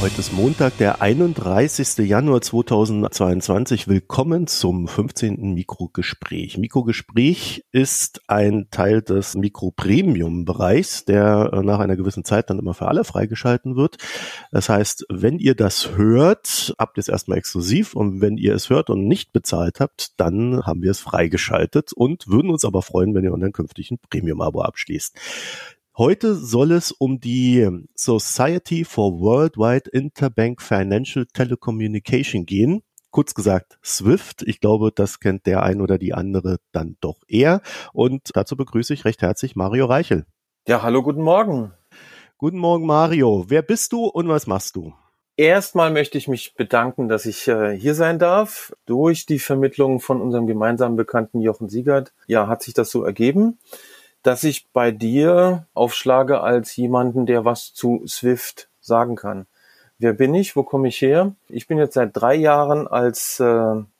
Heute ist Montag, der 31. Januar 2022. Willkommen zum 15. Mikrogespräch. Mikrogespräch ist ein Teil des Mikro-Premium-Bereichs, der nach einer gewissen Zeit dann immer für alle freigeschalten wird. Das heißt, wenn ihr das hört, habt ihr es erstmal exklusiv, und wenn ihr es hört und nicht bezahlt habt, dann haben wir es freigeschaltet und würden uns aber freuen, wenn ihr unseren künftigen Premium-Abo abschließt. Heute soll es um die Society for Worldwide Interbank Financial Telecommunication gehen. Kurz gesagt SWIFT. Ich glaube, das kennt der ein oder die andere dann doch eher. Und dazu begrüße ich recht herzlich Mario Reichel. Ja, hallo, guten Morgen. Guten Morgen, Mario. Wer bist du und was machst du? Erstmal möchte ich mich bedanken, dass ich hier sein darf. Durch die Vermittlung von unserem gemeinsamen Bekannten Jochen Siegert, ja, hat sich das so ergeben, dass ich bei dir aufschlage als jemanden, der was zu SWIFT sagen kann. Wer bin ich? Wo komme ich her? Ich bin jetzt seit 3 Jahren als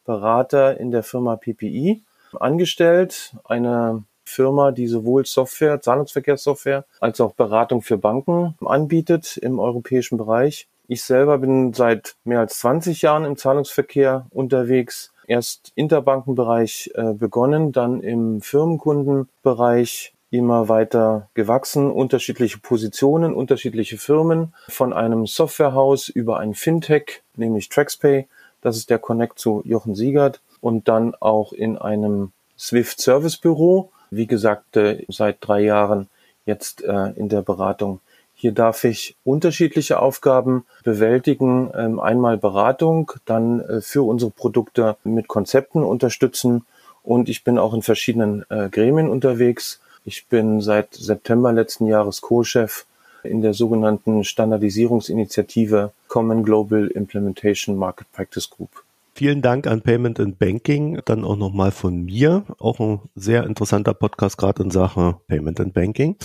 Berater in der Firma PPI angestellt. Eine Firma, die sowohl Software, Zahlungsverkehrssoftware, als auch Beratung für Banken anbietet im europäischen Bereich. Ich selber bin seit mehr als 20 Jahren im Zahlungsverkehr unterwegs. Erst Interbankenbereich begonnen, dann im Firmenkundenbereich immer weiter gewachsen, unterschiedliche Positionen, unterschiedliche Firmen, von einem Softwarehaus über ein Fintech, nämlich TraxPay, das ist der Connect zu Jochen Siegert, und dann auch in einem SWIFT-Service-Büro, wie gesagt, seit 3 Jahren jetzt in der Beratung. Hier darf ich unterschiedliche Aufgaben bewältigen, einmal Beratung, dann für unsere Produkte mit Konzepten unterstützen, und ich bin auch in verschiedenen Gremien unterwegs. Ich bin seit September letzten Jahres Co-Chef in der sogenannten Standardisierungsinitiative Common Global Implementation Market Practice Group. Vielen Dank an Payment and Banking, dann auch nochmal von mir. Auch ein sehr interessanter Podcast gerade in Sachen Payment and Banking.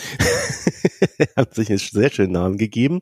Hat sich einen sehr schönen Namen gegeben.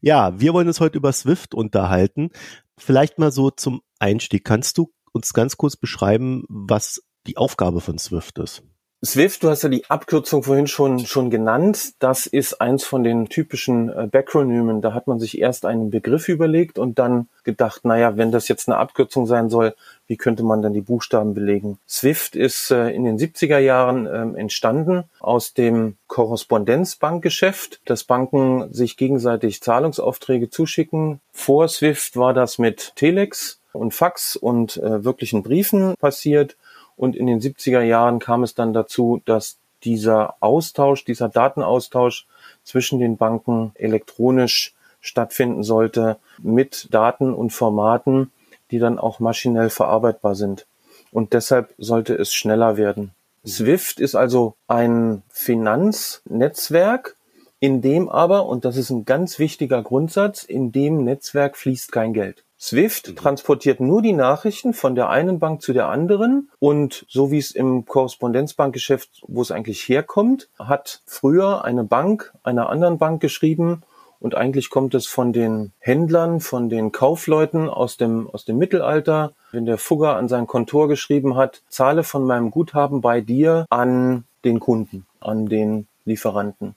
Ja, wir wollen uns heute über SWIFT unterhalten. Vielleicht mal so zum Einstieg. Kannst du uns ganz kurz beschreiben, was die Aufgabe von SWIFT ist? SWIFT, du hast ja die Abkürzung vorhin schon genannt, das ist eins von den typischen Backronymen. Da hat man sich erst einen Begriff überlegt und dann gedacht, naja, wenn das jetzt eine Abkürzung sein soll, wie könnte man dann die Buchstaben belegen? SWIFT ist in den 70er Jahren entstanden aus dem Korrespondenzbankgeschäft, dass Banken sich gegenseitig Zahlungsaufträge zuschicken. Vor SWIFT war das mit Telex und Fax und wirklichen Briefen passiert. Und in den 70er Jahren kam es dann dazu, dass dieser Datenaustausch zwischen den Banken elektronisch stattfinden sollte mit Daten und Formaten, die dann auch maschinell verarbeitbar sind. Und deshalb sollte es schneller werden. SWIFT ist also ein Finanznetzwerk, in dem aber, und das ist ein ganz wichtiger Grundsatz, in dem Netzwerk fließt kein Geld. SWIFT transportiert nur die Nachrichten von der einen Bank zu der anderen, und so wie es im Korrespondenzbankgeschäft, wo es eigentlich herkommt, hat früher eine Bank einer anderen Bank geschrieben, und eigentlich kommt es von den Händlern, von den Kaufleuten aus dem Mittelalter. Wenn der Fugger an sein Kontor geschrieben hat, zahle von meinem Guthaben bei dir an den Kunden, an den Lieferanten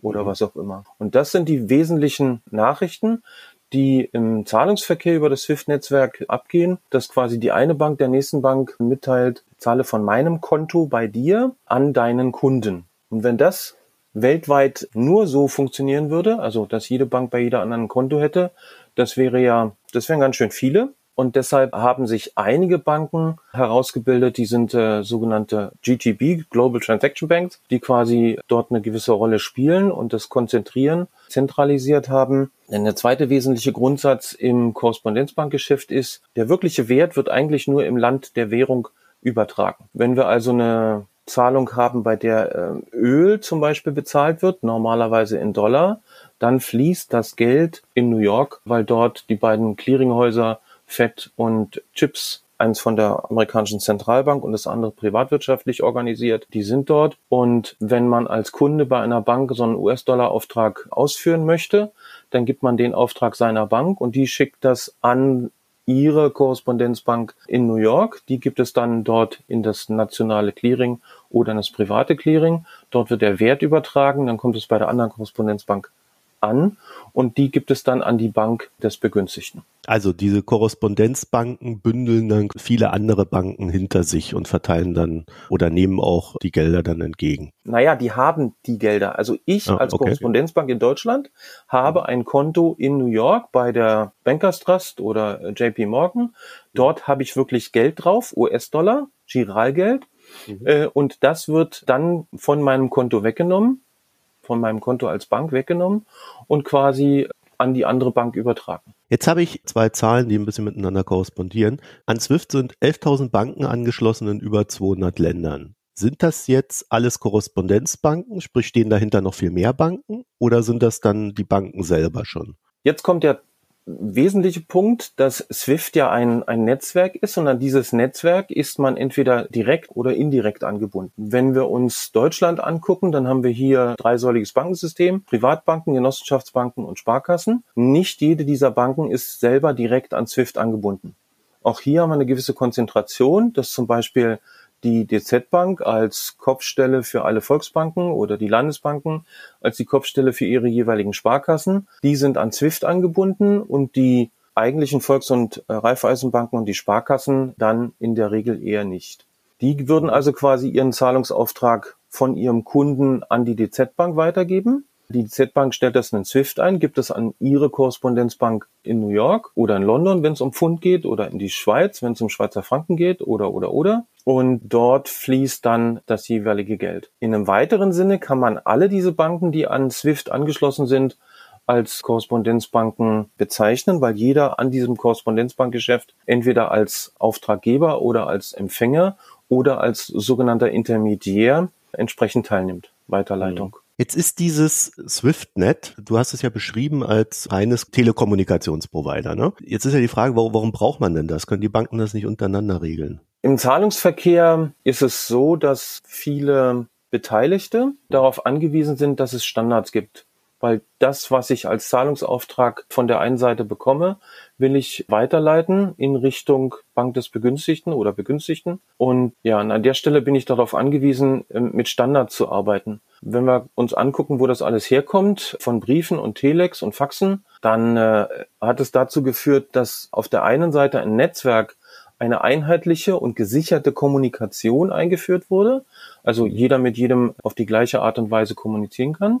oder was auch immer. Und das sind die wesentlichen Nachrichten, die im Zahlungsverkehr über das SWIFT-Netzwerk abgehen, dass quasi die eine Bank der nächsten Bank mitteilt, zahle von meinem Konto bei dir an deinen Kunden. Und wenn das weltweit nur so funktionieren würde, also dass jede Bank bei jeder anderen ein Konto hätte, das wären ganz schön viele. Und deshalb haben sich einige Banken herausgebildet, die sind sogenannte GTB, Global Transaction Banks, die quasi dort eine gewisse Rolle spielen und das Konzentrieren zentralisiert haben. Denn der zweite wesentliche Grundsatz im Korrespondenzbankgeschäft ist, der wirkliche Wert wird eigentlich nur im Land der Währung übertragen. Wenn wir also eine Zahlung haben, bei der Öl zum Beispiel bezahlt wird, normalerweise in Dollar, dann fließt das Geld in New York, weil dort die beiden Clearinghäuser Fed und Chips, eins von der amerikanischen Zentralbank und das andere privatwirtschaftlich organisiert, die sind dort. Und wenn man als Kunde bei einer Bank so einen US-Dollar-Auftrag ausführen möchte, dann gibt man den Auftrag seiner Bank und die schickt das an ihre Korrespondenzbank in New York. Die gibt es dann dort in das nationale Clearing oder in das private Clearing. Dort wird der Wert übertragen, dann kommt es bei der anderen Korrespondenzbank an und die gibt es dann an die Bank des Begünstigten. Also diese Korrespondenzbanken bündeln dann viele andere Banken hinter sich und verteilen dann oder nehmen auch die Gelder dann entgegen. Naja, die haben die Gelder. Also ich als Korrespondenzbank in Deutschland habe ein Konto in New York bei der Bankers Trust oder JP Morgan. Dort habe ich wirklich Geld drauf, US-Dollar, Giralgeld. Und das wird dann von meinem Konto weggenommen, von meinem Konto als Bank weggenommen und quasi an die andere Bank übertragen. Jetzt habe ich zwei Zahlen, die ein bisschen miteinander korrespondieren. An SWIFT sind 11.000 Banken angeschlossen in über 200 Ländern. Sind das jetzt alles Korrespondenzbanken, sprich stehen dahinter noch viel mehr Banken oder sind das dann die Banken selber schon? Jetzt kommt der wesentliche Punkt, dass SWIFT ja ein Netzwerk ist und an dieses Netzwerk ist man entweder direkt oder indirekt angebunden. Wenn wir uns Deutschland angucken, dann haben wir hier dreisäuliges Bankensystem, Privatbanken, Genossenschaftsbanken und Sparkassen. Nicht jede dieser Banken ist selber direkt an SWIFT angebunden. Auch hier haben wir eine gewisse Konzentration, dass zum Beispiel die DZ-Bank als Kopfstelle für alle Volksbanken oder die Landesbanken als die Kopfstelle für ihre jeweiligen Sparkassen. Die sind an SWIFT angebunden und die eigentlichen Volks- und Raiffeisenbanken und die Sparkassen dann in der Regel eher nicht. Die würden also quasi ihren Zahlungsauftrag von ihrem Kunden an die DZ-Bank weitergeben. Die DZ-Bank stellt das in SWIFT ein, gibt es an ihre Korrespondenzbank in New York oder in London, wenn es um Pfund geht, oder in die Schweiz, wenn es um Schweizer Franken geht, oder. Und dort fließt dann das jeweilige Geld. In einem weiteren Sinne kann man alle diese Banken, die an SWIFT angeschlossen sind, als Korrespondenzbanken bezeichnen, weil jeder an diesem Korrespondenzbankgeschäft entweder als Auftraggeber oder als Empfänger oder als sogenannter Intermediär entsprechend teilnimmt. Weiterleitung. Jetzt ist dieses SWIFT-Net, du hast es ja beschrieben als eines Telekommunikationsprovider, ne? Jetzt ist ja die Frage, warum braucht man denn das? Können die Banken das nicht untereinander regeln? Im Zahlungsverkehr ist es so, dass viele Beteiligte darauf angewiesen sind, dass es Standards gibt. Weil das, was ich als Zahlungsauftrag von der einen Seite bekomme, will ich weiterleiten in Richtung Bank des Begünstigten oder Begünstigten. Und ja, an der Stelle bin ich darauf angewiesen, mit Standards zu arbeiten. Wenn wir uns angucken, wo das alles herkommt, von Briefen und Telex und Faxen, dann hat es dazu geführt, dass auf der einen Seite ein Netzwerk, eine einheitliche und gesicherte Kommunikation eingeführt wurde. Also jeder mit jedem auf die gleiche Art und Weise kommunizieren kann.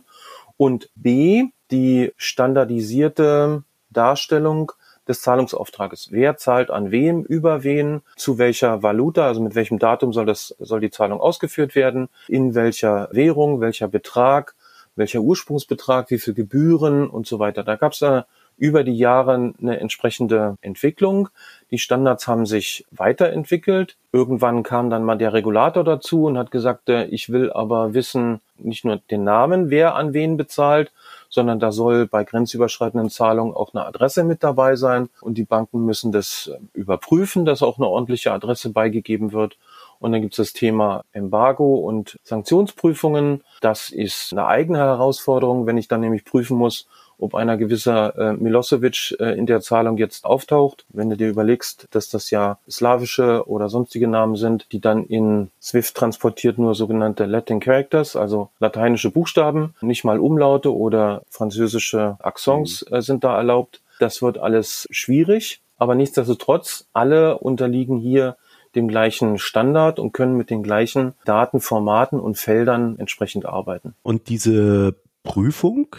Und B, die standardisierte Darstellung des Zahlungsauftrages. Wer zahlt an wem, über wen, zu welcher Valuta, also mit welchem Datum soll die Zahlung ausgeführt werden, in welcher Währung, welcher Betrag, welcher Ursprungsbetrag, wie viel Gebühren und so weiter. Da gab es da über die Jahre eine entsprechende Entwicklung. Die Standards haben sich weiterentwickelt. Irgendwann kam dann mal der Regulator dazu und hat gesagt, ich will aber wissen, nicht nur den Namen, wer an wen bezahlt, sondern da soll bei grenzüberschreitenden Zahlungen auch eine Adresse mit dabei sein. Und die Banken müssen das überprüfen, dass auch eine ordentliche Adresse beigegeben wird. Und dann gibt es das Thema Embargo und Sanktionsprüfungen. Das ist eine eigene Herausforderung, wenn ich dann nämlich prüfen muss, ob einer gewisser Milosevic in der Zahlung jetzt auftaucht. Wenn du dir überlegst, dass das ja slawische oder sonstige Namen sind, die dann in SWIFT transportiert nur sogenannte Latin Characters, also lateinische Buchstaben, nicht mal Umlaute oder französische Accents sind da erlaubt. Das wird alles schwierig, aber nichtsdestotrotz, alle unterliegen hier dem gleichen Standard und können mit den gleichen Datenformaten und Feldern entsprechend arbeiten. Und diese Prüfung,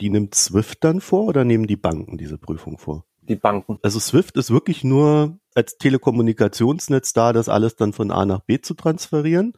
die nimmt SWIFT dann vor oder nehmen die Banken diese Prüfung vor? Die Banken. Also SWIFT ist wirklich nur als Telekommunikationsnetz da, das alles dann von A nach B zu transferieren,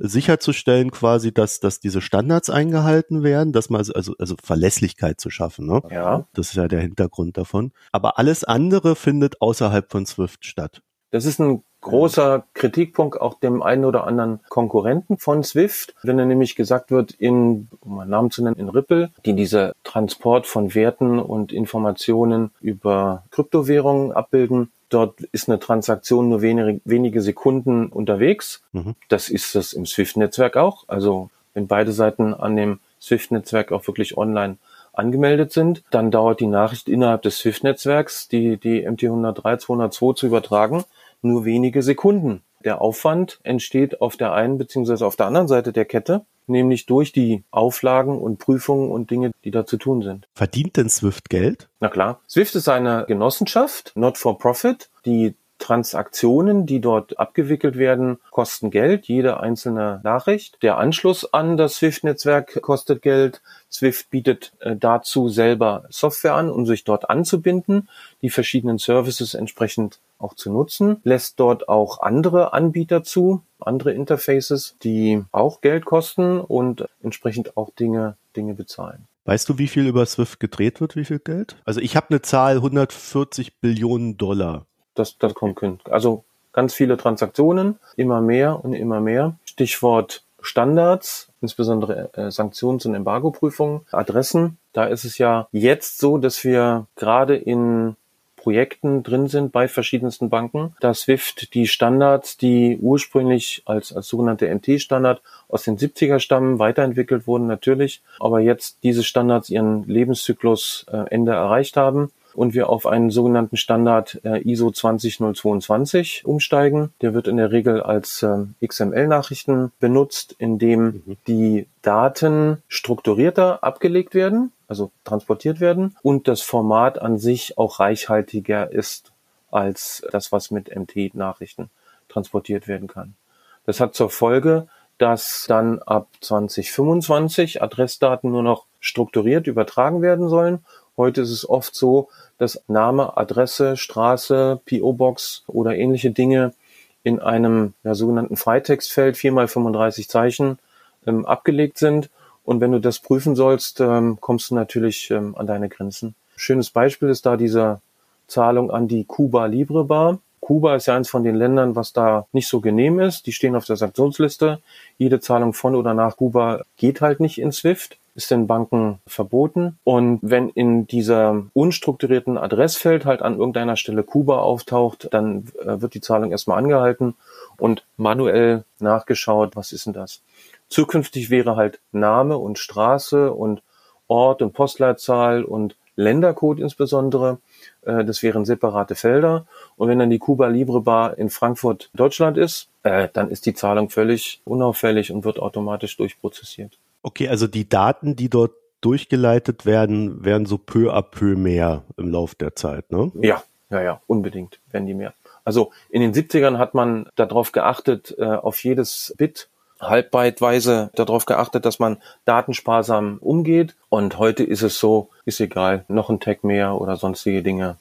sicherzustellen quasi, dass diese Standards eingehalten werden, dass man also Verlässlichkeit zu schaffen, ne? Ja. Das ist ja der Hintergrund davon. Aber alles andere findet außerhalb von SWIFT statt. Das ist ein großer Kritikpunkt auch dem einen oder anderen Konkurrenten von SWIFT. Wenn er nämlich gesagt wird, um einen Namen zu nennen, in Ripple, die diese Transport von Werten und Informationen über Kryptowährungen abbilden, dort ist eine Transaktion nur wenige Sekunden unterwegs. Das ist das im SWIFT-Netzwerk auch. Also wenn beide Seiten an dem SWIFT-Netzwerk auch wirklich online angemeldet sind, dann dauert die Nachricht innerhalb des SWIFT-Netzwerks, die MT103, 202 zu übertragen, nur wenige Sekunden. Der Aufwand entsteht auf der einen bzw. auf der anderen Seite der Kette nämlich durch die Auflagen und Prüfungen und Dinge, die da zu tun sind. Verdient denn SWIFT Geld? Na klar. SWIFT ist eine Genossenschaft, not for profit. Die Transaktionen, die dort abgewickelt werden, kosten Geld, jede einzelne Nachricht. Der Anschluss an das SWIFT-Netzwerk kostet Geld. SWIFT bietet dazu selber Software an, um sich dort anzubinden, die verschiedenen Services entsprechend auch zu nutzen, lässt dort auch andere Anbieter zu, andere Interfaces, die auch Geld kosten und entsprechend auch Dinge bezahlen. Weißt du, wie viel über SWIFT gedreht wird, wie viel Geld? Also ich habe eine Zahl, 140 Billionen Dollar. Das kommt hin. Also ganz viele Transaktionen, immer mehr und immer mehr. Stichwort Standards, insbesondere Sanktions- und Embargo-Prüfungen, Adressen. Da ist es ja jetzt so, dass wir gerade in Projekten drin sind bei verschiedensten Banken, dass SWIFT die Standards, die ursprünglich als sogenannte MT-Standard aus den 70er stammen, weiterentwickelt wurden natürlich, aber jetzt diese Standards ihren Lebenszyklus Ende erreicht haben. Und wir auf einen sogenannten Standard ISO 20022 umsteigen. Der wird in der Regel als XML-Nachrichten benutzt, in dem die Daten strukturierter abgelegt werden, also transportiert werden und das Format an sich auch reichhaltiger ist als das, was mit MT-Nachrichten transportiert werden kann. Das hat zur Folge, dass dann ab 2025 Adressdaten nur noch strukturiert übertragen werden sollen. Heute ist es oft so, dass Name, Adresse, Straße, PO-Box oder ähnliche Dinge in einem sogenannten Freitextfeld 4x35 Zeichen abgelegt sind. Und wenn du das prüfen sollst, kommst du natürlich an deine Grenzen. Schönes Beispiel ist da diese Zahlung an die Cuba Libre Bar. Kuba ist ja eins von den Ländern, was da nicht so genehm ist. Die stehen auf der Sanktionsliste. Jede Zahlung von oder nach Kuba geht halt nicht in SWIFT. Ist den Banken verboten. Und wenn in dieser unstrukturierten Adressfeld halt an irgendeiner Stelle Kuba auftaucht, dann wird die Zahlung erstmal angehalten und manuell nachgeschaut, was ist denn das? Zukünftig wäre halt Name und Straße und Ort und Postleitzahl und Ländercode insbesondere, das wären separate Felder. Und wenn dann die Cuba Libre Bar in Frankfurt, Deutschland ist, dann ist die Zahlung völlig unauffällig und wird automatisch durchprozessiert. Okay, also die Daten, die dort durchgeleitet werden, werden so peu à peu mehr im Lauf der Zeit, ne? Ja, unbedingt werden die mehr. Also in den 70ern hat man darauf geachtet, auf jedes Bit halbbyteweise darauf geachtet, dass man datensparsam umgeht. Und heute ist es so, ist egal, noch ein Tag mehr oder sonstige Dinge,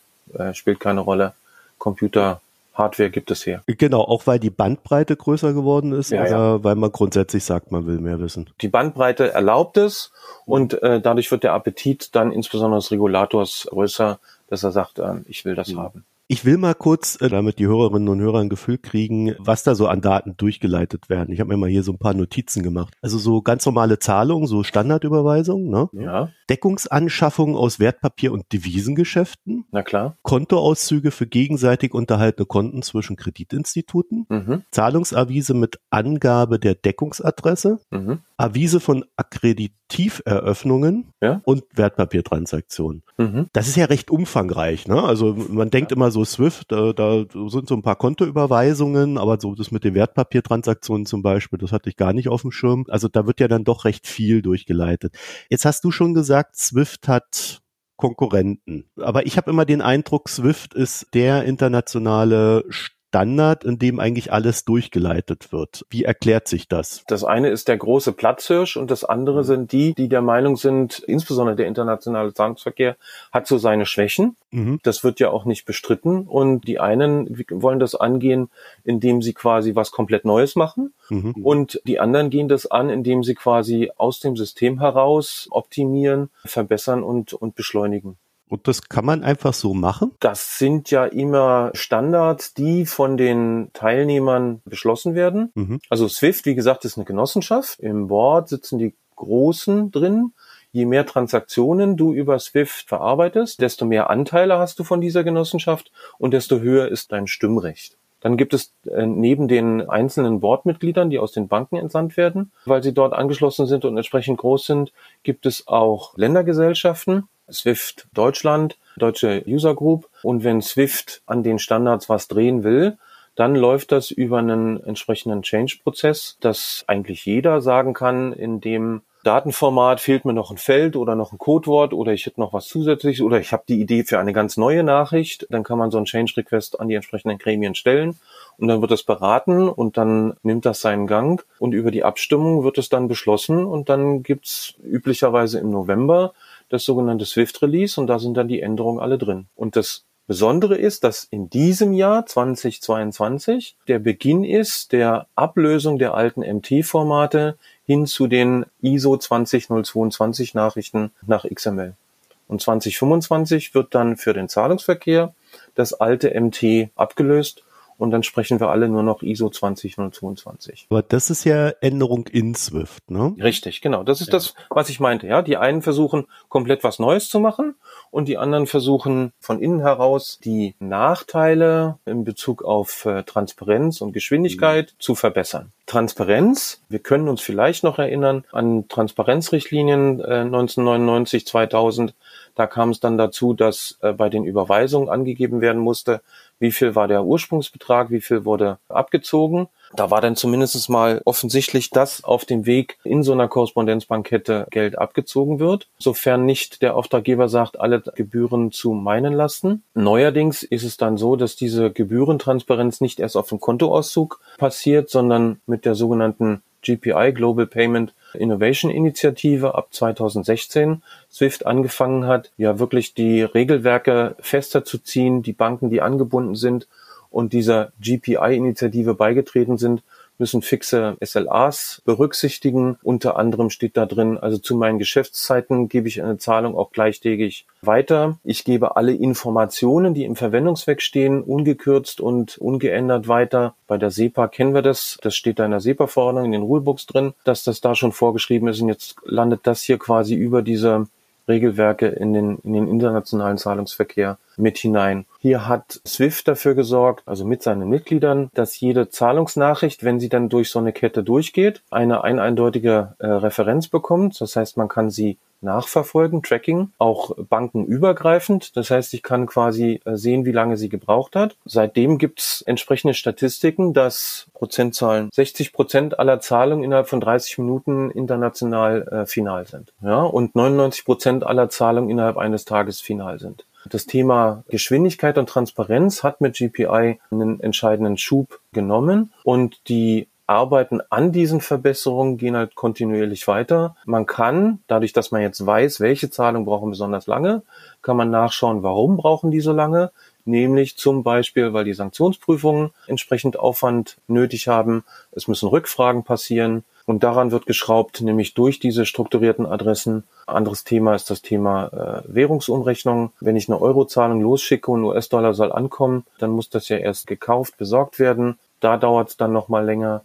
spielt keine Rolle. Computer, Hardware gibt es her. Genau, auch weil die Bandbreite größer geworden ist oder weil man grundsätzlich sagt, man will mehr wissen. Die Bandbreite erlaubt es und dadurch wird der Appetit dann insbesondere des Regulators größer, dass er sagt, ich will das haben. Ich will mal kurz, damit die Hörerinnen und Hörer ein Gefühl kriegen, was da so an Daten durchgeleitet werden. Ich habe mir mal hier so ein paar Notizen gemacht. Also so ganz normale Zahlungen, so Standardüberweisungen, ne? Ja. Deckungsanschaffungen aus Wertpapier- und Devisengeschäften. Na klar. Kontoauszüge für gegenseitig unterhaltene Konten zwischen Kreditinstituten. Mhm. Zahlungsavise mit Angabe der Deckungsadresse. Mhm. Avise von Akkreditiveröffnungen und Wertpapiertransaktionen. Mhm. Das ist ja recht umfangreich, ne? Also man denkt immer so SWIFT, da sind so ein paar Kontoüberweisungen, aber so das mit den Wertpapiertransaktionen zum Beispiel, das hatte ich gar nicht auf dem Schirm. Also da wird ja dann doch recht viel durchgeleitet. Jetzt hast du schon gesagt, SWIFT hat Konkurrenten. Aber ich habe immer den Eindruck, SWIFT ist der internationale Standard, in dem eigentlich alles durchgeleitet wird. Wie erklärt sich das? Das eine ist der große Platzhirsch und das andere sind die, die der Meinung sind, insbesondere der internationale Zahlungsverkehr hat so seine Schwächen. Mhm. Das wird ja auch nicht bestritten. Und die einen wollen das angehen, indem sie quasi was komplett Neues machen. Mhm. Und die anderen gehen das an, indem sie quasi aus dem System heraus optimieren, verbessern und beschleunigen. Und das kann man einfach so machen? Das sind ja immer Standards, die von den Teilnehmern beschlossen werden. Mhm. Also SWIFT, wie gesagt, ist eine Genossenschaft. Im Board sitzen die Großen drin. Je mehr Transaktionen du über SWIFT verarbeitest, desto mehr Anteile hast du von dieser Genossenschaft und desto höher ist dein Stimmrecht. Dann gibt es neben den einzelnen Boardmitgliedern, die aus den Banken entsandt werden, weil sie dort angeschlossen sind und entsprechend groß sind, gibt es auch Ländergesellschaften, SWIFT Deutschland, Deutsche User Group. Und wenn SWIFT an den Standards was drehen will, Dann läuft das über einen entsprechenden Change-Prozess, dass eigentlich jeder sagen kann, in dem Datenformat fehlt mir noch ein Feld oder noch ein Codewort oder ich hätte noch was Zusätzliches oder ich habe die Idee für eine ganz neue Nachricht. Dann kann man so einen Change-Request an die entsprechenden Gremien stellen und dann wird das beraten und dann nimmt das seinen Gang und über die Abstimmung wird es dann beschlossen und dann gibt's üblicherweise im November das sogenannte SWIFT-Release und da sind dann die Änderungen alle drin. Und das Besondere ist, dass in diesem Jahr 2022 der Beginn ist der Ablösung der alten MT-Formate hin zu den ISO 20022 Nachrichten nach XML. Und 2025 wird dann für den Zahlungsverkehr das alte MT abgelöst und dann sprechen wir alle nur noch ISO 20022. Aber das ist ja Änderung in SWIFT, ne? Richtig, genau. Das ist das, was ich meinte. Ja, die einen versuchen, komplett was Neues zu machen und die anderen versuchen, von innen heraus die Nachteile in Bezug auf Transparenz und Geschwindigkeit zu verbessern. Transparenz, wir können uns vielleicht noch erinnern an Transparenzrichtlinien 1999, 2000. Da kam es dann dazu, dass bei den Überweisungen angegeben werden musste, wie viel war der Ursprungsbetrag, wie viel wurde abgezogen. Da war dann zumindest mal offensichtlich, dass auf dem Weg in so einer Korrespondenzbankette Geld abgezogen wird, sofern nicht der Auftraggeber sagt, alle Gebühren zu meinen Lasten. Neuerdings ist es dann so, dass diese Gebührentransparenz nicht erst auf dem Kontoauszug passiert, sondern mit der sogenannten GPI, Global Payment Innovation Initiative, ab 2016 SWIFT angefangen hat, ja wirklich die Regelwerke fester zu ziehen, die Banken, die angebunden sind und dieser GPI-Initiative beigetreten sind, müssen fixe SLAs berücksichtigen. Unter anderem steht da drin, also zu meinen Geschäftszeiten gebe ich eine Zahlung auch gleichtägig weiter. Ich gebe alle Informationen, die im Verwendungszweck stehen, ungekürzt und ungeändert weiter. Bei der SEPA kennen wir das. Das steht da in der SEPA-Verordnung, in den Rulebooks drin, dass das da schon vorgeschrieben ist. Und jetzt landet das hier quasi über diese Regelwerke in den internationalen Zahlungsverkehr mit hinein. Hier hat SWIFT dafür gesorgt, also mit seinen Mitgliedern, dass jede Zahlungsnachricht, wenn sie dann durch so eine Kette durchgeht, eine eindeutige Referenz bekommt. Das heißt, man kann sie nachverfolgen, Tracking, auch bankenübergreifend. Das heißt, ich kann quasi sehen, wie lange sie gebraucht hat. Seitdem gibt's entsprechende Statistiken, dass Prozentzahlen 60% aller Zahlungen innerhalb von 30 Minuten international final sind. Ja, und 99% aller Zahlungen innerhalb eines Tages final sind. Das Thema Geschwindigkeit und Transparenz hat mit GPI einen entscheidenden Schub genommen und die Arbeiten an diesen Verbesserungen gehen halt kontinuierlich weiter. Man kann, dadurch, dass man jetzt weiß, welche Zahlungen brauchen besonders lange, kann man nachschauen, warum brauchen die so lange. Nämlich zum Beispiel, weil die Sanktionsprüfungen entsprechend Aufwand nötig haben. Es müssen Rückfragen passieren. Und daran wird geschraubt, nämlich durch diese strukturierten Adressen. Anderes Thema ist das Thema Währungsumrechnung. Wenn ich eine Eurozahlung losschicke und US-Dollar soll ankommen, dann muss das ja erst gekauft, besorgt werden. Da dauert es dann nochmal länger.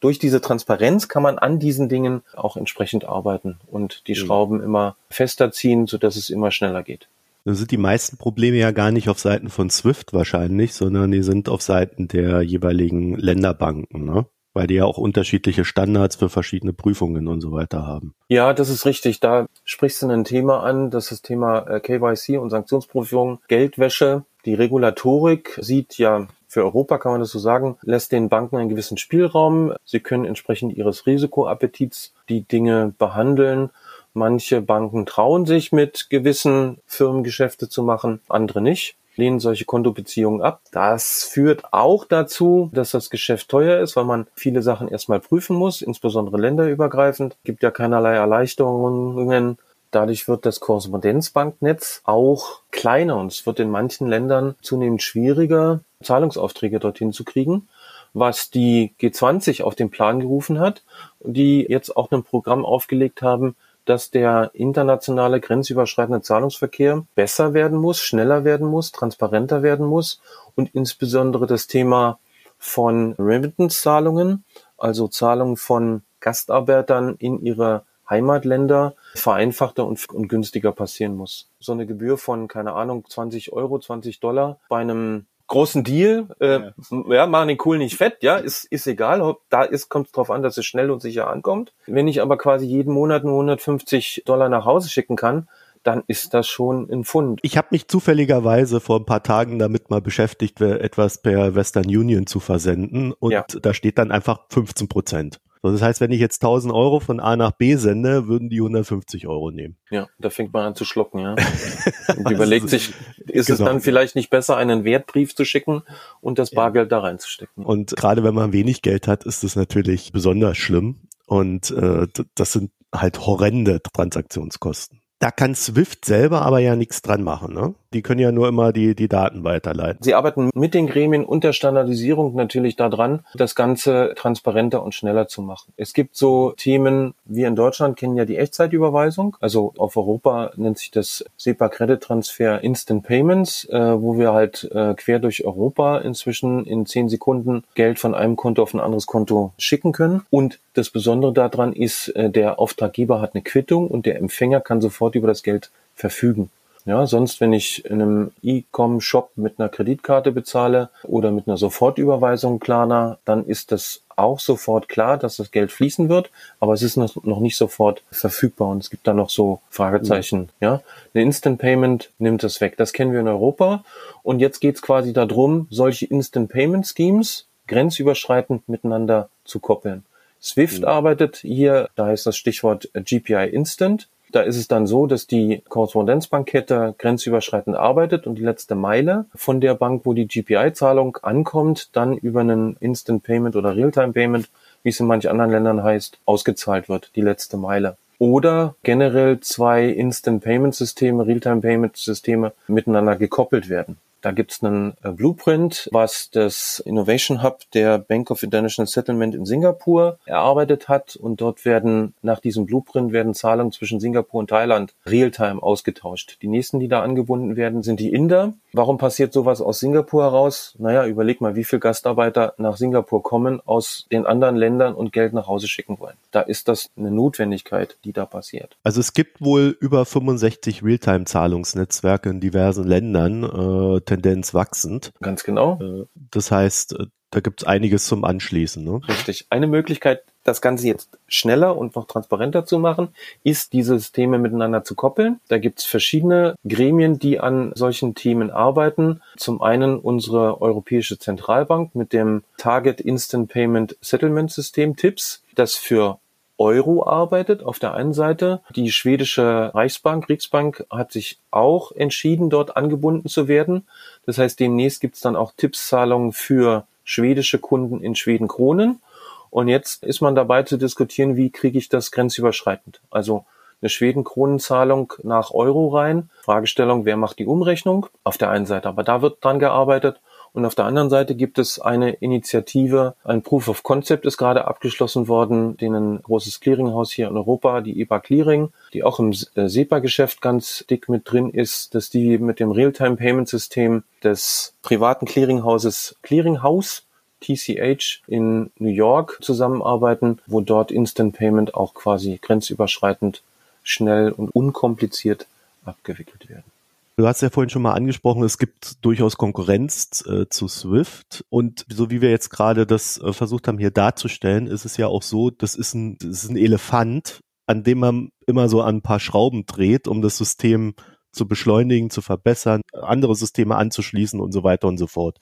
Durch diese Transparenz kann man an diesen Dingen auch entsprechend arbeiten und die Schrauben immer fester ziehen, sodass es immer schneller geht. Dann sind die meisten Probleme ja gar nicht auf Seiten von SWIFT wahrscheinlich, sondern die sind auf Seiten der jeweiligen Länderbanken, ne? Weil die ja auch unterschiedliche Standards für verschiedene Prüfungen und so weiter haben. Ja, das ist richtig. Da sprichst du ein Thema an, das Thema KYC und Sanktionsprüfungen, Geldwäsche. Die Regulatorik sieht ja, für Europa kann man das so sagen, lässt den Banken einen gewissen Spielraum. Sie können entsprechend ihres Risikoappetits die Dinge behandeln. Manche Banken trauen sich, mit gewissen Firmen Geschäfte zu machen, andere nicht, lehnen solche Kontobeziehungen ab. Das führt auch dazu, dass das Geschäft teuer ist, weil man viele Sachen erstmal prüfen muss, insbesondere länderübergreifend. Es gibt ja keinerlei Erleichterungen. Dadurch wird das Korrespondenzbanknetz auch kleiner und es wird in manchen Ländern zunehmend schwieriger, Zahlungsaufträge dorthin zu kriegen, was die G20 auf den Plan gerufen hat, die jetzt auch ein Programm aufgelegt haben, dass der internationale grenzüberschreitende Zahlungsverkehr besser werden muss, schneller werden muss, transparenter werden muss und insbesondere das Thema von Remittance-Zahlungen, also Zahlungen von Gastarbeitern in ihre Heimatländer, vereinfachter und günstiger passieren muss. So eine Gebühr von, keine Ahnung, 20 Euro, 20 Dollar bei einem großen Deal, ja, machen den Kohl nicht fett, ja, ist egal, da kommt es drauf an, dass es schnell und sicher ankommt. Wenn ich aber quasi jeden Monat nur $150 nach Hause schicken kann, dann ist das schon ein Fund. Ich habe mich zufälligerweise vor ein paar Tagen damit mal beschäftigt, etwas per Western Union zu versenden und da steht dann einfach 15%. So, das heißt, wenn ich jetzt 1.000 Euro von A nach B sende, würden die 150 Euro nehmen. Ja, da fängt man an zu schlucken, ja. Und überlegt sich, ist es dann vielleicht nicht besser, einen Wertbrief zu schicken und das Bargeld da reinzustecken? Und gerade wenn man wenig Geld hat, ist das natürlich besonders schlimm. Und das sind halt horrende Transaktionskosten. Da kann SWIFT selber aber ja nichts dran machen, ne? Die können ja nur immer die Daten weiterleiten. Sie arbeiten mit den Gremien und der Standardisierung natürlich daran, das Ganze transparenter und schneller zu machen. Es gibt so Themen, wir in Deutschland kennen ja die Echtzeitüberweisung. Also auf Europa nennt sich das SEPA-Credit-Transfer Instant Payments, wo wir halt quer durch Europa inzwischen in 10 Sekunden Geld von einem Konto auf ein anderes Konto schicken können. Und das Besondere daran ist, der Auftraggeber hat eine Quittung und der Empfänger kann sofort über das Geld verfügen. Ja, sonst, wenn ich in einem E-Com-Shop mit einer Kreditkarte bezahle oder mit einer Sofortüberweisung Klarna, dann ist das auch sofort klar, dass das Geld fließen wird, aber es ist noch nicht sofort verfügbar und es gibt da noch so Fragezeichen. Ja, eine Instant Payment nimmt das weg. Das kennen wir in Europa und jetzt geht es quasi darum, solche Instant Payment Schemes grenzüberschreitend miteinander zu koppeln. SWIFT arbeitet hier, da heißt das Stichwort GPI Instant. Da ist es dann so, dass die Korrespondenzbankkette grenzüberschreitend arbeitet und die letzte Meile von der Bank, wo die GPI-Zahlung ankommt, dann über einen Instant Payment oder Realtime Payment, wie es in manchen anderen Ländern heißt, ausgezahlt wird, die letzte Meile. Oder generell 2 Instant Payment Systeme, Realtime Payment Systeme miteinander gekoppelt werden. Da gibt's einen Blueprint, was das Innovation Hub der Bank of International Settlement in Singapur erarbeitet hat. Und dort werden, nach diesem Blueprint, werden Zahlungen zwischen Singapur und Thailand real-time ausgetauscht. Die nächsten, die da angebunden werden, sind die Inder. Warum passiert sowas aus Singapur heraus? Naja, überleg mal, wie viele Gastarbeiter nach Singapur kommen aus den anderen Ländern und Geld nach Hause schicken wollen. Da ist das eine Notwendigkeit, die da passiert. Also es gibt wohl über 65 Realtime-Zahlungsnetzwerke in diversen Ländern, Tendenz wachsend. Ganz genau. Das heißt, da gibt es einiges zum Anschließen, ne? Richtig. Eine Möglichkeit, das Ganze jetzt schneller und noch transparenter zu machen, ist, diese Systeme miteinander zu koppeln. Da gibt es verschiedene Gremien, die an solchen Themen arbeiten. Zum einen unsere Europäische Zentralbank mit dem Target Instant Payment Settlement System TIPS, das für Euro arbeitet auf der einen Seite. Die schwedische Reichsbank, Riksbank, hat sich auch entschieden, dort angebunden zu werden. Das heißt, demnächst gibt es dann auch Tippszahlungen für schwedische Kunden in Schweden Kronen. Und jetzt ist man dabei zu diskutieren, wie kriege ich das grenzüberschreitend? Also eine Schweden-Kronenzahlung nach Euro rein. Fragestellung, wer macht die Umrechnung? Auf der einen Seite, aber da wird dran gearbeitet. Und auf der anderen Seite gibt es eine Initiative, ein Proof of Concept ist gerade abgeschlossen worden, den ein großes Clearinghouse hier in Europa, die EBA Clearing, die auch im SEPA-Geschäft ganz dick mit drin ist, dass die mit dem Real-Time-Payment-System des privaten Clearinghauses Clearinghouse, TCH, in New York zusammenarbeiten, wo dort Instant Payment auch quasi grenzüberschreitend, schnell und unkompliziert abgewickelt werden. Du hast ja vorhin schon mal angesprochen, es gibt durchaus Konkurrenz zu SWIFT und so wie wir jetzt gerade das versucht haben hier darzustellen, ist es ja auch so, das ist ein Elefant, an dem man immer so an ein paar Schrauben dreht, um das System zu beschleunigen, zu verbessern, andere Systeme anzuschließen und so weiter und so fort.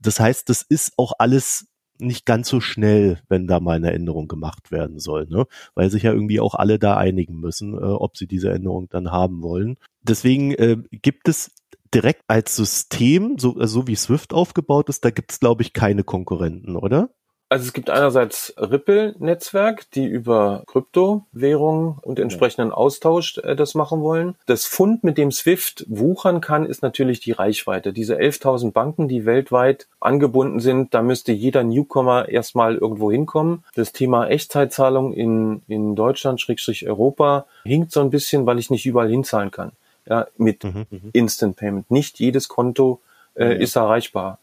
Das heißt, das ist auch alles nicht ganz so schnell, wenn da mal eine Änderung gemacht werden soll, ne? Weil sich ja irgendwie auch alle da einigen müssen, ob sie diese Änderung dann haben wollen. Deswegen gibt es direkt als System, so wie SWIFT aufgebaut ist, da gibt es, glaube ich, keine Konkurrenten, oder? Also es gibt einerseits Ripple-Netzwerk, die über Kryptowährungen und entsprechenden Austausch das machen wollen. Das Fund, mit dem SWIFT wuchern kann, ist natürlich die Reichweite. Diese 11.000 Banken, die weltweit angebunden sind, da müsste jeder Newcomer erstmal irgendwo hinkommen. Das Thema Echtzeitzahlung in Deutschland, /Europa, hinkt so ein bisschen, weil ich nicht überall hinzahlen kann. Ja, mit Instant Payment. Nicht jedes Konto ist erreichbar.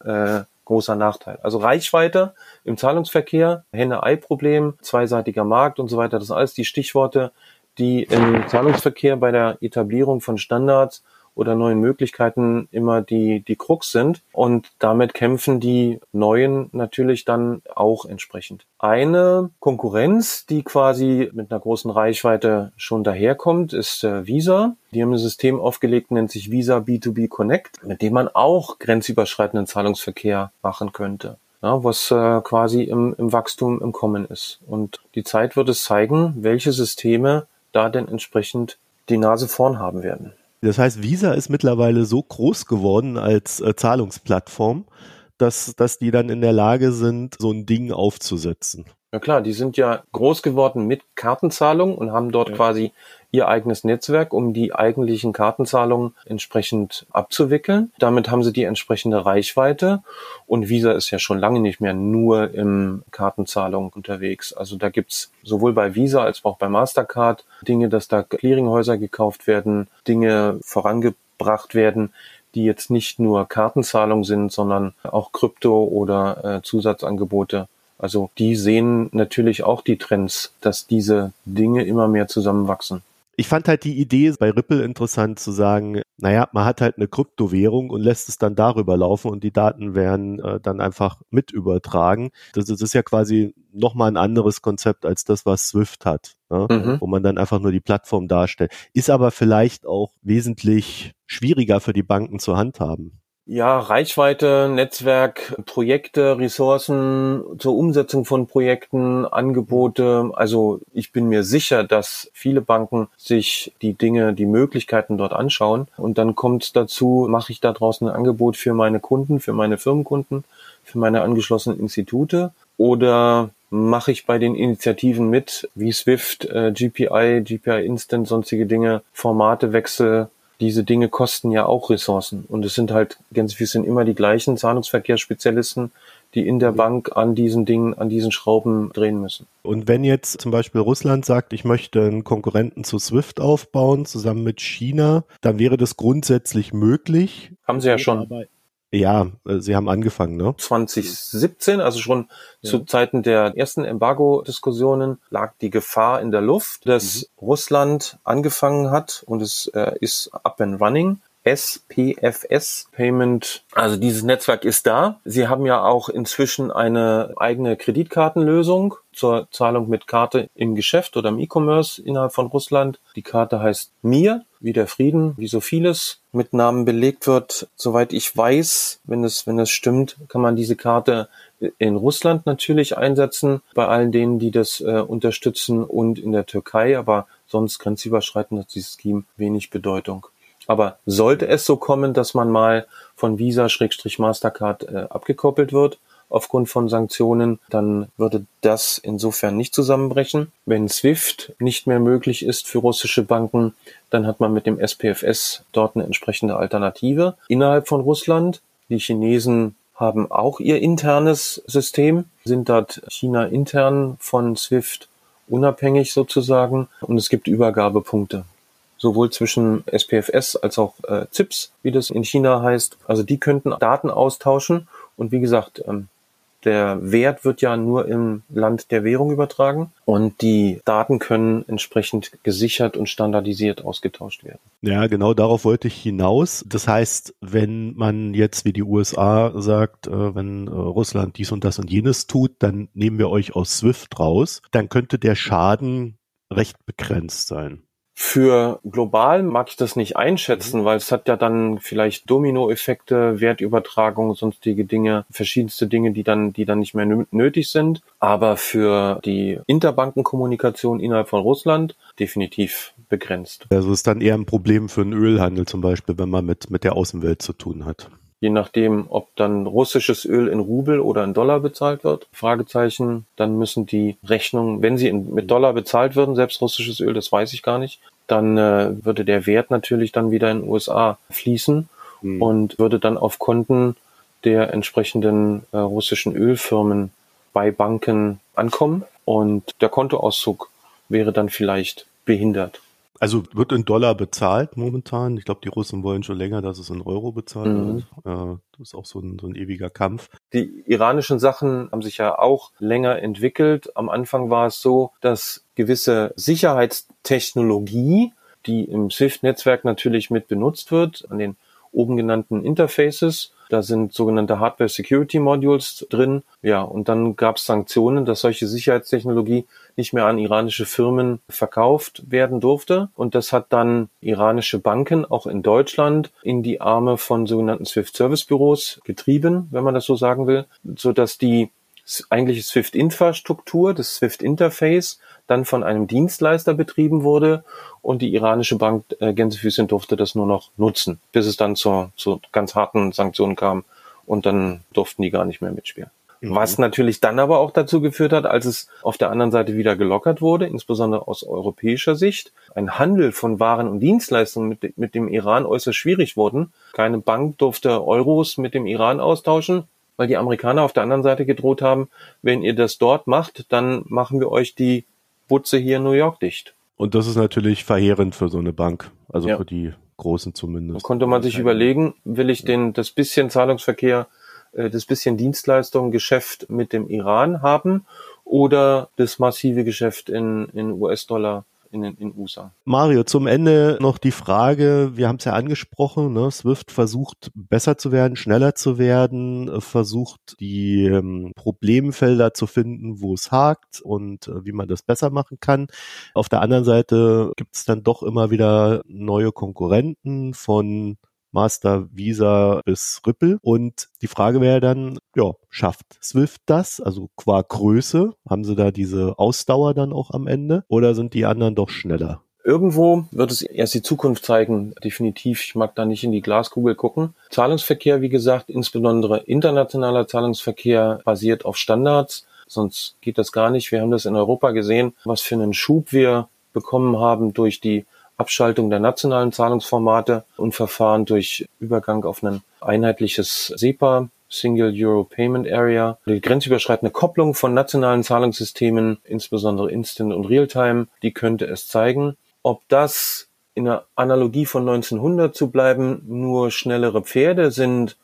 Großer Nachteil. Also Reichweite im Zahlungsverkehr, Henne-Ei-Problem, zweiseitiger Markt und so weiter, das sind alles die Stichworte, die im Zahlungsverkehr bei der Etablierung von Standards oder neuen Möglichkeiten immer die Krux sind. Und damit kämpfen die Neuen natürlich dann auch entsprechend. Eine Konkurrenz, die quasi mit einer großen Reichweite schon daherkommt, ist Visa. Die haben ein System aufgelegt, nennt sich Visa B2B Connect, mit dem man auch grenzüberschreitenden Zahlungsverkehr machen könnte. Ja, was quasi im Wachstum im Kommen ist. Und die Zeit wird es zeigen, welche Systeme da denn entsprechend die Nase vorn haben werden. Das heißt, Visa ist mittlerweile so groß geworden als Zahlungsplattform, dass die dann in der Lage sind, so ein Ding aufzusetzen. Ja klar, die sind ja groß geworden mit Kartenzahlungen und haben dort quasi ihr eigenes Netzwerk, um die eigentlichen Kartenzahlungen entsprechend abzuwickeln. Damit haben sie die entsprechende Reichweite. Und Visa ist ja schon lange nicht mehr nur im Kartenzahlung unterwegs. Also da gibt's sowohl bei Visa als auch bei Mastercard Dinge, dass da Clearinghäuser gekauft werden, Dinge vorangebracht werden, die jetzt nicht nur Kartenzahlung sind, sondern auch Krypto oder Zusatzangebote. Also die sehen natürlich auch die Trends, dass diese Dinge immer mehr zusammenwachsen. Ich fand halt die Idee bei Ripple interessant zu sagen, naja, man hat halt eine Kryptowährung und lässt es dann darüber laufen und die Daten werden dann einfach mit übertragen. Das ist ja quasi nochmal ein anderes Konzept als das, was SWIFT hat, ne? Wo man dann einfach nur die Plattform darstellt. Ist aber vielleicht auch wesentlich schwieriger für die Banken zu handhaben. Ja, Reichweite, Netzwerk, Projekte, Ressourcen zur Umsetzung von Projekten, Angebote. Also ich bin mir sicher, dass viele Banken sich die Dinge, die Möglichkeiten dort anschauen. Und dann kommt dazu, mache ich da draußen ein Angebot für meine Kunden, für meine Firmenkunden, für meine angeschlossenen Institute oder mache ich bei den Initiativen mit, wie SWIFT, GPI, GPI Instant, sonstige Dinge, Formatewechsel. Diese Dinge kosten ja auch Ressourcen und es sind halt ganz viel sind immer die gleichen Zahlungsverkehrsspezialisten, die in der Bank an diesen Dingen, an diesen Schrauben drehen müssen. Und wenn jetzt zum Beispiel Russland sagt, ich möchte einen Konkurrenten zu SWIFT aufbauen, zusammen mit China, dann wäre das grundsätzlich möglich. Haben sie ja schon. Ja, sie haben angefangen, ne? 2017, also schon zu Zeiten der ersten Embargo-Diskussionen, lag die Gefahr in der Luft, dass Russland angefangen hat und es ist up and running. SPFS Payment, also dieses Netzwerk ist da. Sie haben ja auch inzwischen eine eigene Kreditkartenlösung zur Zahlung mit Karte im Geschäft oder im E-Commerce innerhalb von Russland. Die Karte heißt Mir, wie der Frieden, wie so vieles mit Namen belegt wird. Soweit ich weiß, wenn es stimmt, kann man diese Karte in Russland natürlich einsetzen, bei allen denen, die das unterstützen und in der Türkei, aber sonst grenzüberschreitend hat dieses Scheme wenig Bedeutung. Aber sollte es so kommen, dass man mal von Visa-Mastercard abgekoppelt wird aufgrund von Sanktionen, dann würde das insofern nicht zusammenbrechen. Wenn SWIFT nicht mehr möglich ist für russische Banken, dann hat man mit dem SPFS dort eine entsprechende Alternative innerhalb von Russland. Die Chinesen haben auch ihr internes System, sind dort China intern von SWIFT unabhängig sozusagen und es gibt Übergabepunkte. Sowohl zwischen SPFS als auch ZIPS, wie das in China heißt. Also die könnten Daten austauschen. Und wie gesagt, der Wert wird ja nur im Land der Währung übertragen. Und die Daten können entsprechend gesichert und standardisiert ausgetauscht werden. Ja, genau, darauf wollte ich hinaus. Das heißt, wenn man jetzt wie die USA sagt, wenn Russland dies und das und jenes tut, dann nehmen wir euch aus SWIFT raus. Dann könnte der Schaden recht begrenzt sein. Für global mag ich das nicht einschätzen, weil es hat ja dann vielleicht Dominoeffekte, Wertübertragung, sonstige Dinge, verschiedenste Dinge, die dann nicht mehr nötig sind. Aber für die Interbankenkommunikation innerhalb von Russland definitiv begrenzt. Also ist dann eher ein Problem für den Ölhandel zum Beispiel, wenn man mit der Außenwelt zu tun hat. Je nachdem, ob dann russisches Öl in Rubel oder in Dollar bezahlt wird, Fragezeichen, dann müssen die Rechnungen, wenn sie mit Dollar bezahlt würden, selbst russisches Öl, das weiß ich gar nicht, dann würde der Wert natürlich dann wieder in den USA fließen und würde dann auf Konten der entsprechenden russischen Ölfirmen bei Banken ankommen und der Kontoauszug wäre dann vielleicht behindert. Also wird in Dollar bezahlt momentan. Ich glaube, die Russen wollen schon länger, dass es in Euro bezahlt wird. Das ist auch so ein ewiger Kampf. Die iranischen Sachen haben sich ja auch länger entwickelt. Am Anfang war es so, dass gewisse Sicherheitstechnologie die im SWIFT-Netzwerk natürlich mit benutzt wird, an den oben genannten Interfaces. Da sind sogenannte Hardware-Security-Modules drin. Ja, und dann gab es Sanktionen, dass solche Sicherheitstechnologie nicht mehr an iranische Firmen verkauft werden durfte. Und das hat dann iranische Banken auch in Deutschland in die Arme von sogenannten SWIFT-Service-Büros getrieben, wenn man das so sagen will, sodass die eigentliche SWIFT-Infrastruktur, das SWIFT-Interface, dann von einem Dienstleister betrieben wurde und die iranische Bank Gänsefüßchen durfte das nur noch nutzen, bis es dann zu ganz harten Sanktionen kam und dann durften die gar nicht mehr mitspielen. Mhm. Was natürlich dann aber auch dazu geführt hat, als es auf der anderen Seite wieder gelockert wurde, insbesondere aus europäischer Sicht, ein Handel von Waren und Dienstleistungen mit dem Iran äußerst schwierig wurden. Keine Bank durfte Euros mit dem Iran austauschen, weil die Amerikaner auf der anderen Seite gedroht haben, wenn ihr das dort macht, dann machen wir euch die Butze hier in New York dicht. Und das ist natürlich verheerend für so eine Bank, also ja, für die Großen zumindest. Da konnte man sich überlegen, will ich das bisschen Zahlungsverkehr, das bisschen Dienstleistung, Geschäft mit dem Iran haben oder das massive Geschäft in US-Dollar in USA. Mario, zum Ende noch die Frage, wir haben es ja angesprochen, ne? SWIFT versucht besser zu werden, schneller zu werden, versucht die Problemfelder zu finden, wo es hakt und wie man das besser machen kann. Auf der anderen Seite gibt es dann doch immer wieder neue Konkurrenten von Master, Visa bis Ripple. Und die Frage wäre dann, ja, schafft SWIFT das? Also qua Größe, haben sie da diese Ausdauer dann auch am Ende? Oder sind die anderen doch schneller? Irgendwo wird es erst die Zukunft zeigen, definitiv. Ich mag da nicht in die Glaskugel gucken. Zahlungsverkehr, wie gesagt, insbesondere internationaler Zahlungsverkehr basiert auf Standards. Sonst geht das gar nicht. Wir haben das in Europa gesehen, was für einen Schub wir bekommen haben durch die Abschaltung der nationalen Zahlungsformate und Verfahren durch Übergang auf ein einheitliches SEPA, Single Euro Payment Area, die grenzüberschreitende Kopplung von nationalen Zahlungssystemen, insbesondere Instant und Realtime, die könnte es zeigen. Ob das in der Analogie von 1900 zu bleiben nur schnellere Pferde sind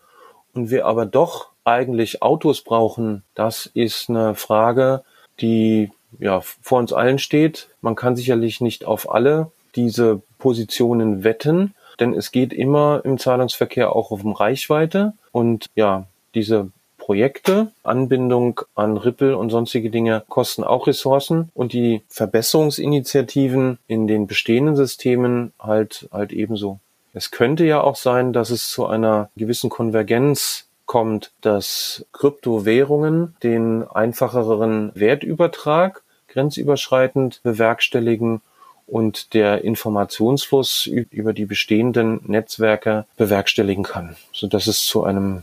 und wir aber doch eigentlich Autos brauchen, das ist eine Frage, die ja vor uns allen steht. Man kann sicherlich nicht auf alle diese Positionen wetten, denn es geht immer im Zahlungsverkehr auch um Reichweite und ja, diese Projekte, Anbindung an Ripple und sonstige Dinge kosten auch Ressourcen und die Verbesserungsinitiativen in den bestehenden Systemen halt ebenso. Es könnte ja auch sein, dass es zu einer gewissen Konvergenz kommt, dass Kryptowährungen den einfacheren Wertübertrag grenzüberschreitend bewerkstelligen und der Informationsfluss über die bestehenden Netzwerke bewerkstelligen kann, sodass es zu einem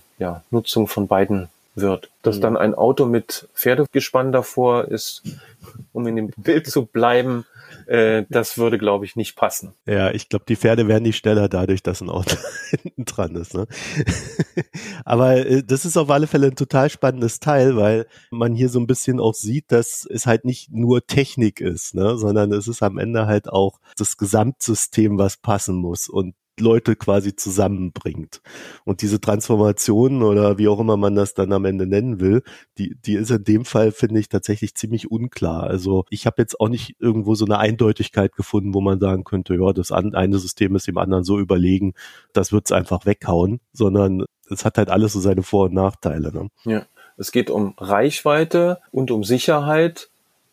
Nutzung von beiden wird. Dass dann ein Auto mit Pferdegespann davor ist, um in dem Bild zu bleiben, das würde, glaube ich, nicht passen. Ja, ich glaube, die Pferde werden nicht schneller dadurch, dass ein Auto hinten dran ist. Ne? Aber das ist auf alle Fälle ein total spannendes Teil, weil man hier so ein bisschen auch sieht, dass es halt nicht nur Technik ist, ne? Sondern es ist am Ende halt auch das Gesamtsystem, was passen muss und Leute quasi zusammenbringt. Und diese Transformation oder wie auch immer man das dann am Ende nennen will, die ist in dem Fall, finde ich, tatsächlich ziemlich unklar. Also ich habe jetzt auch nicht irgendwo so eine Eindeutigkeit gefunden, wo man sagen könnte, ja, das eine System ist dem anderen so überlegen, das wird's einfach weghauen, sondern es hat halt alles so seine Vor- und Nachteile. Ne? Ja, es geht um Reichweite und um Sicherheit.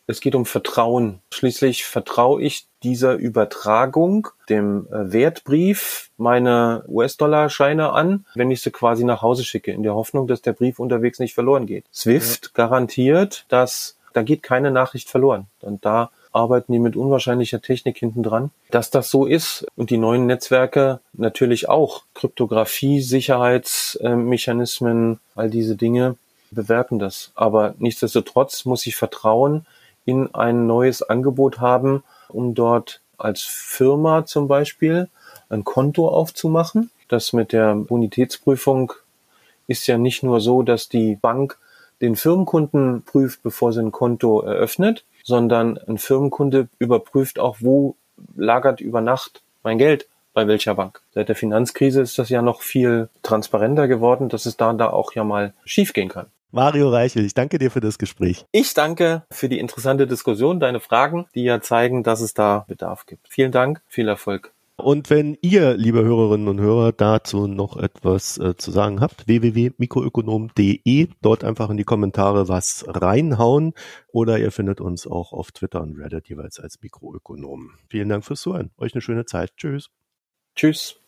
Es geht um Vertrauen. Schließlich vertraue ich dieser Übertragung, dem Wertbrief, meine US-Dollar-Scheine an, wenn ich sie quasi nach Hause schicke, in der Hoffnung, dass der Brief unterwegs nicht verloren geht. SWIFT garantiert, dass da geht keine Nachricht verloren. Und da arbeiten die mit unwahrscheinlicher Technik hinten dran, dass das so ist. Und die neuen Netzwerke natürlich auch. Kryptographie, Sicherheitsmechanismen, all diese Dinge bewerten das. Aber nichtsdestotrotz muss ich vertrauen, in ein neues Angebot haben, um dort als Firma zum Beispiel ein Konto aufzumachen. Das mit der Bonitätsprüfung ist ja nicht nur so, dass die Bank den Firmenkunden prüft, bevor sie ein Konto eröffnet, sondern ein Firmenkunde überprüft auch, wo lagert über Nacht mein Geld, bei welcher Bank. Seit der Finanzkrise ist das ja noch viel transparenter geworden, dass es da auch ja mal schief gehen kann. Mario Reichel, ich danke dir für das Gespräch. Ich danke für die interessante Diskussion, deine Fragen, die ja zeigen, dass es da Bedarf gibt. Vielen Dank, viel Erfolg. Und wenn ihr, liebe Hörerinnen und Hörer, dazu noch etwas zu sagen habt, www.mikroökonom.de, dort einfach in die Kommentare was reinhauen, oder ihr findet uns auch auf Twitter und Reddit jeweils als Mikroökonom. Vielen Dank fürs Zuhören. Euch eine schöne Zeit. Tschüss. Tschüss.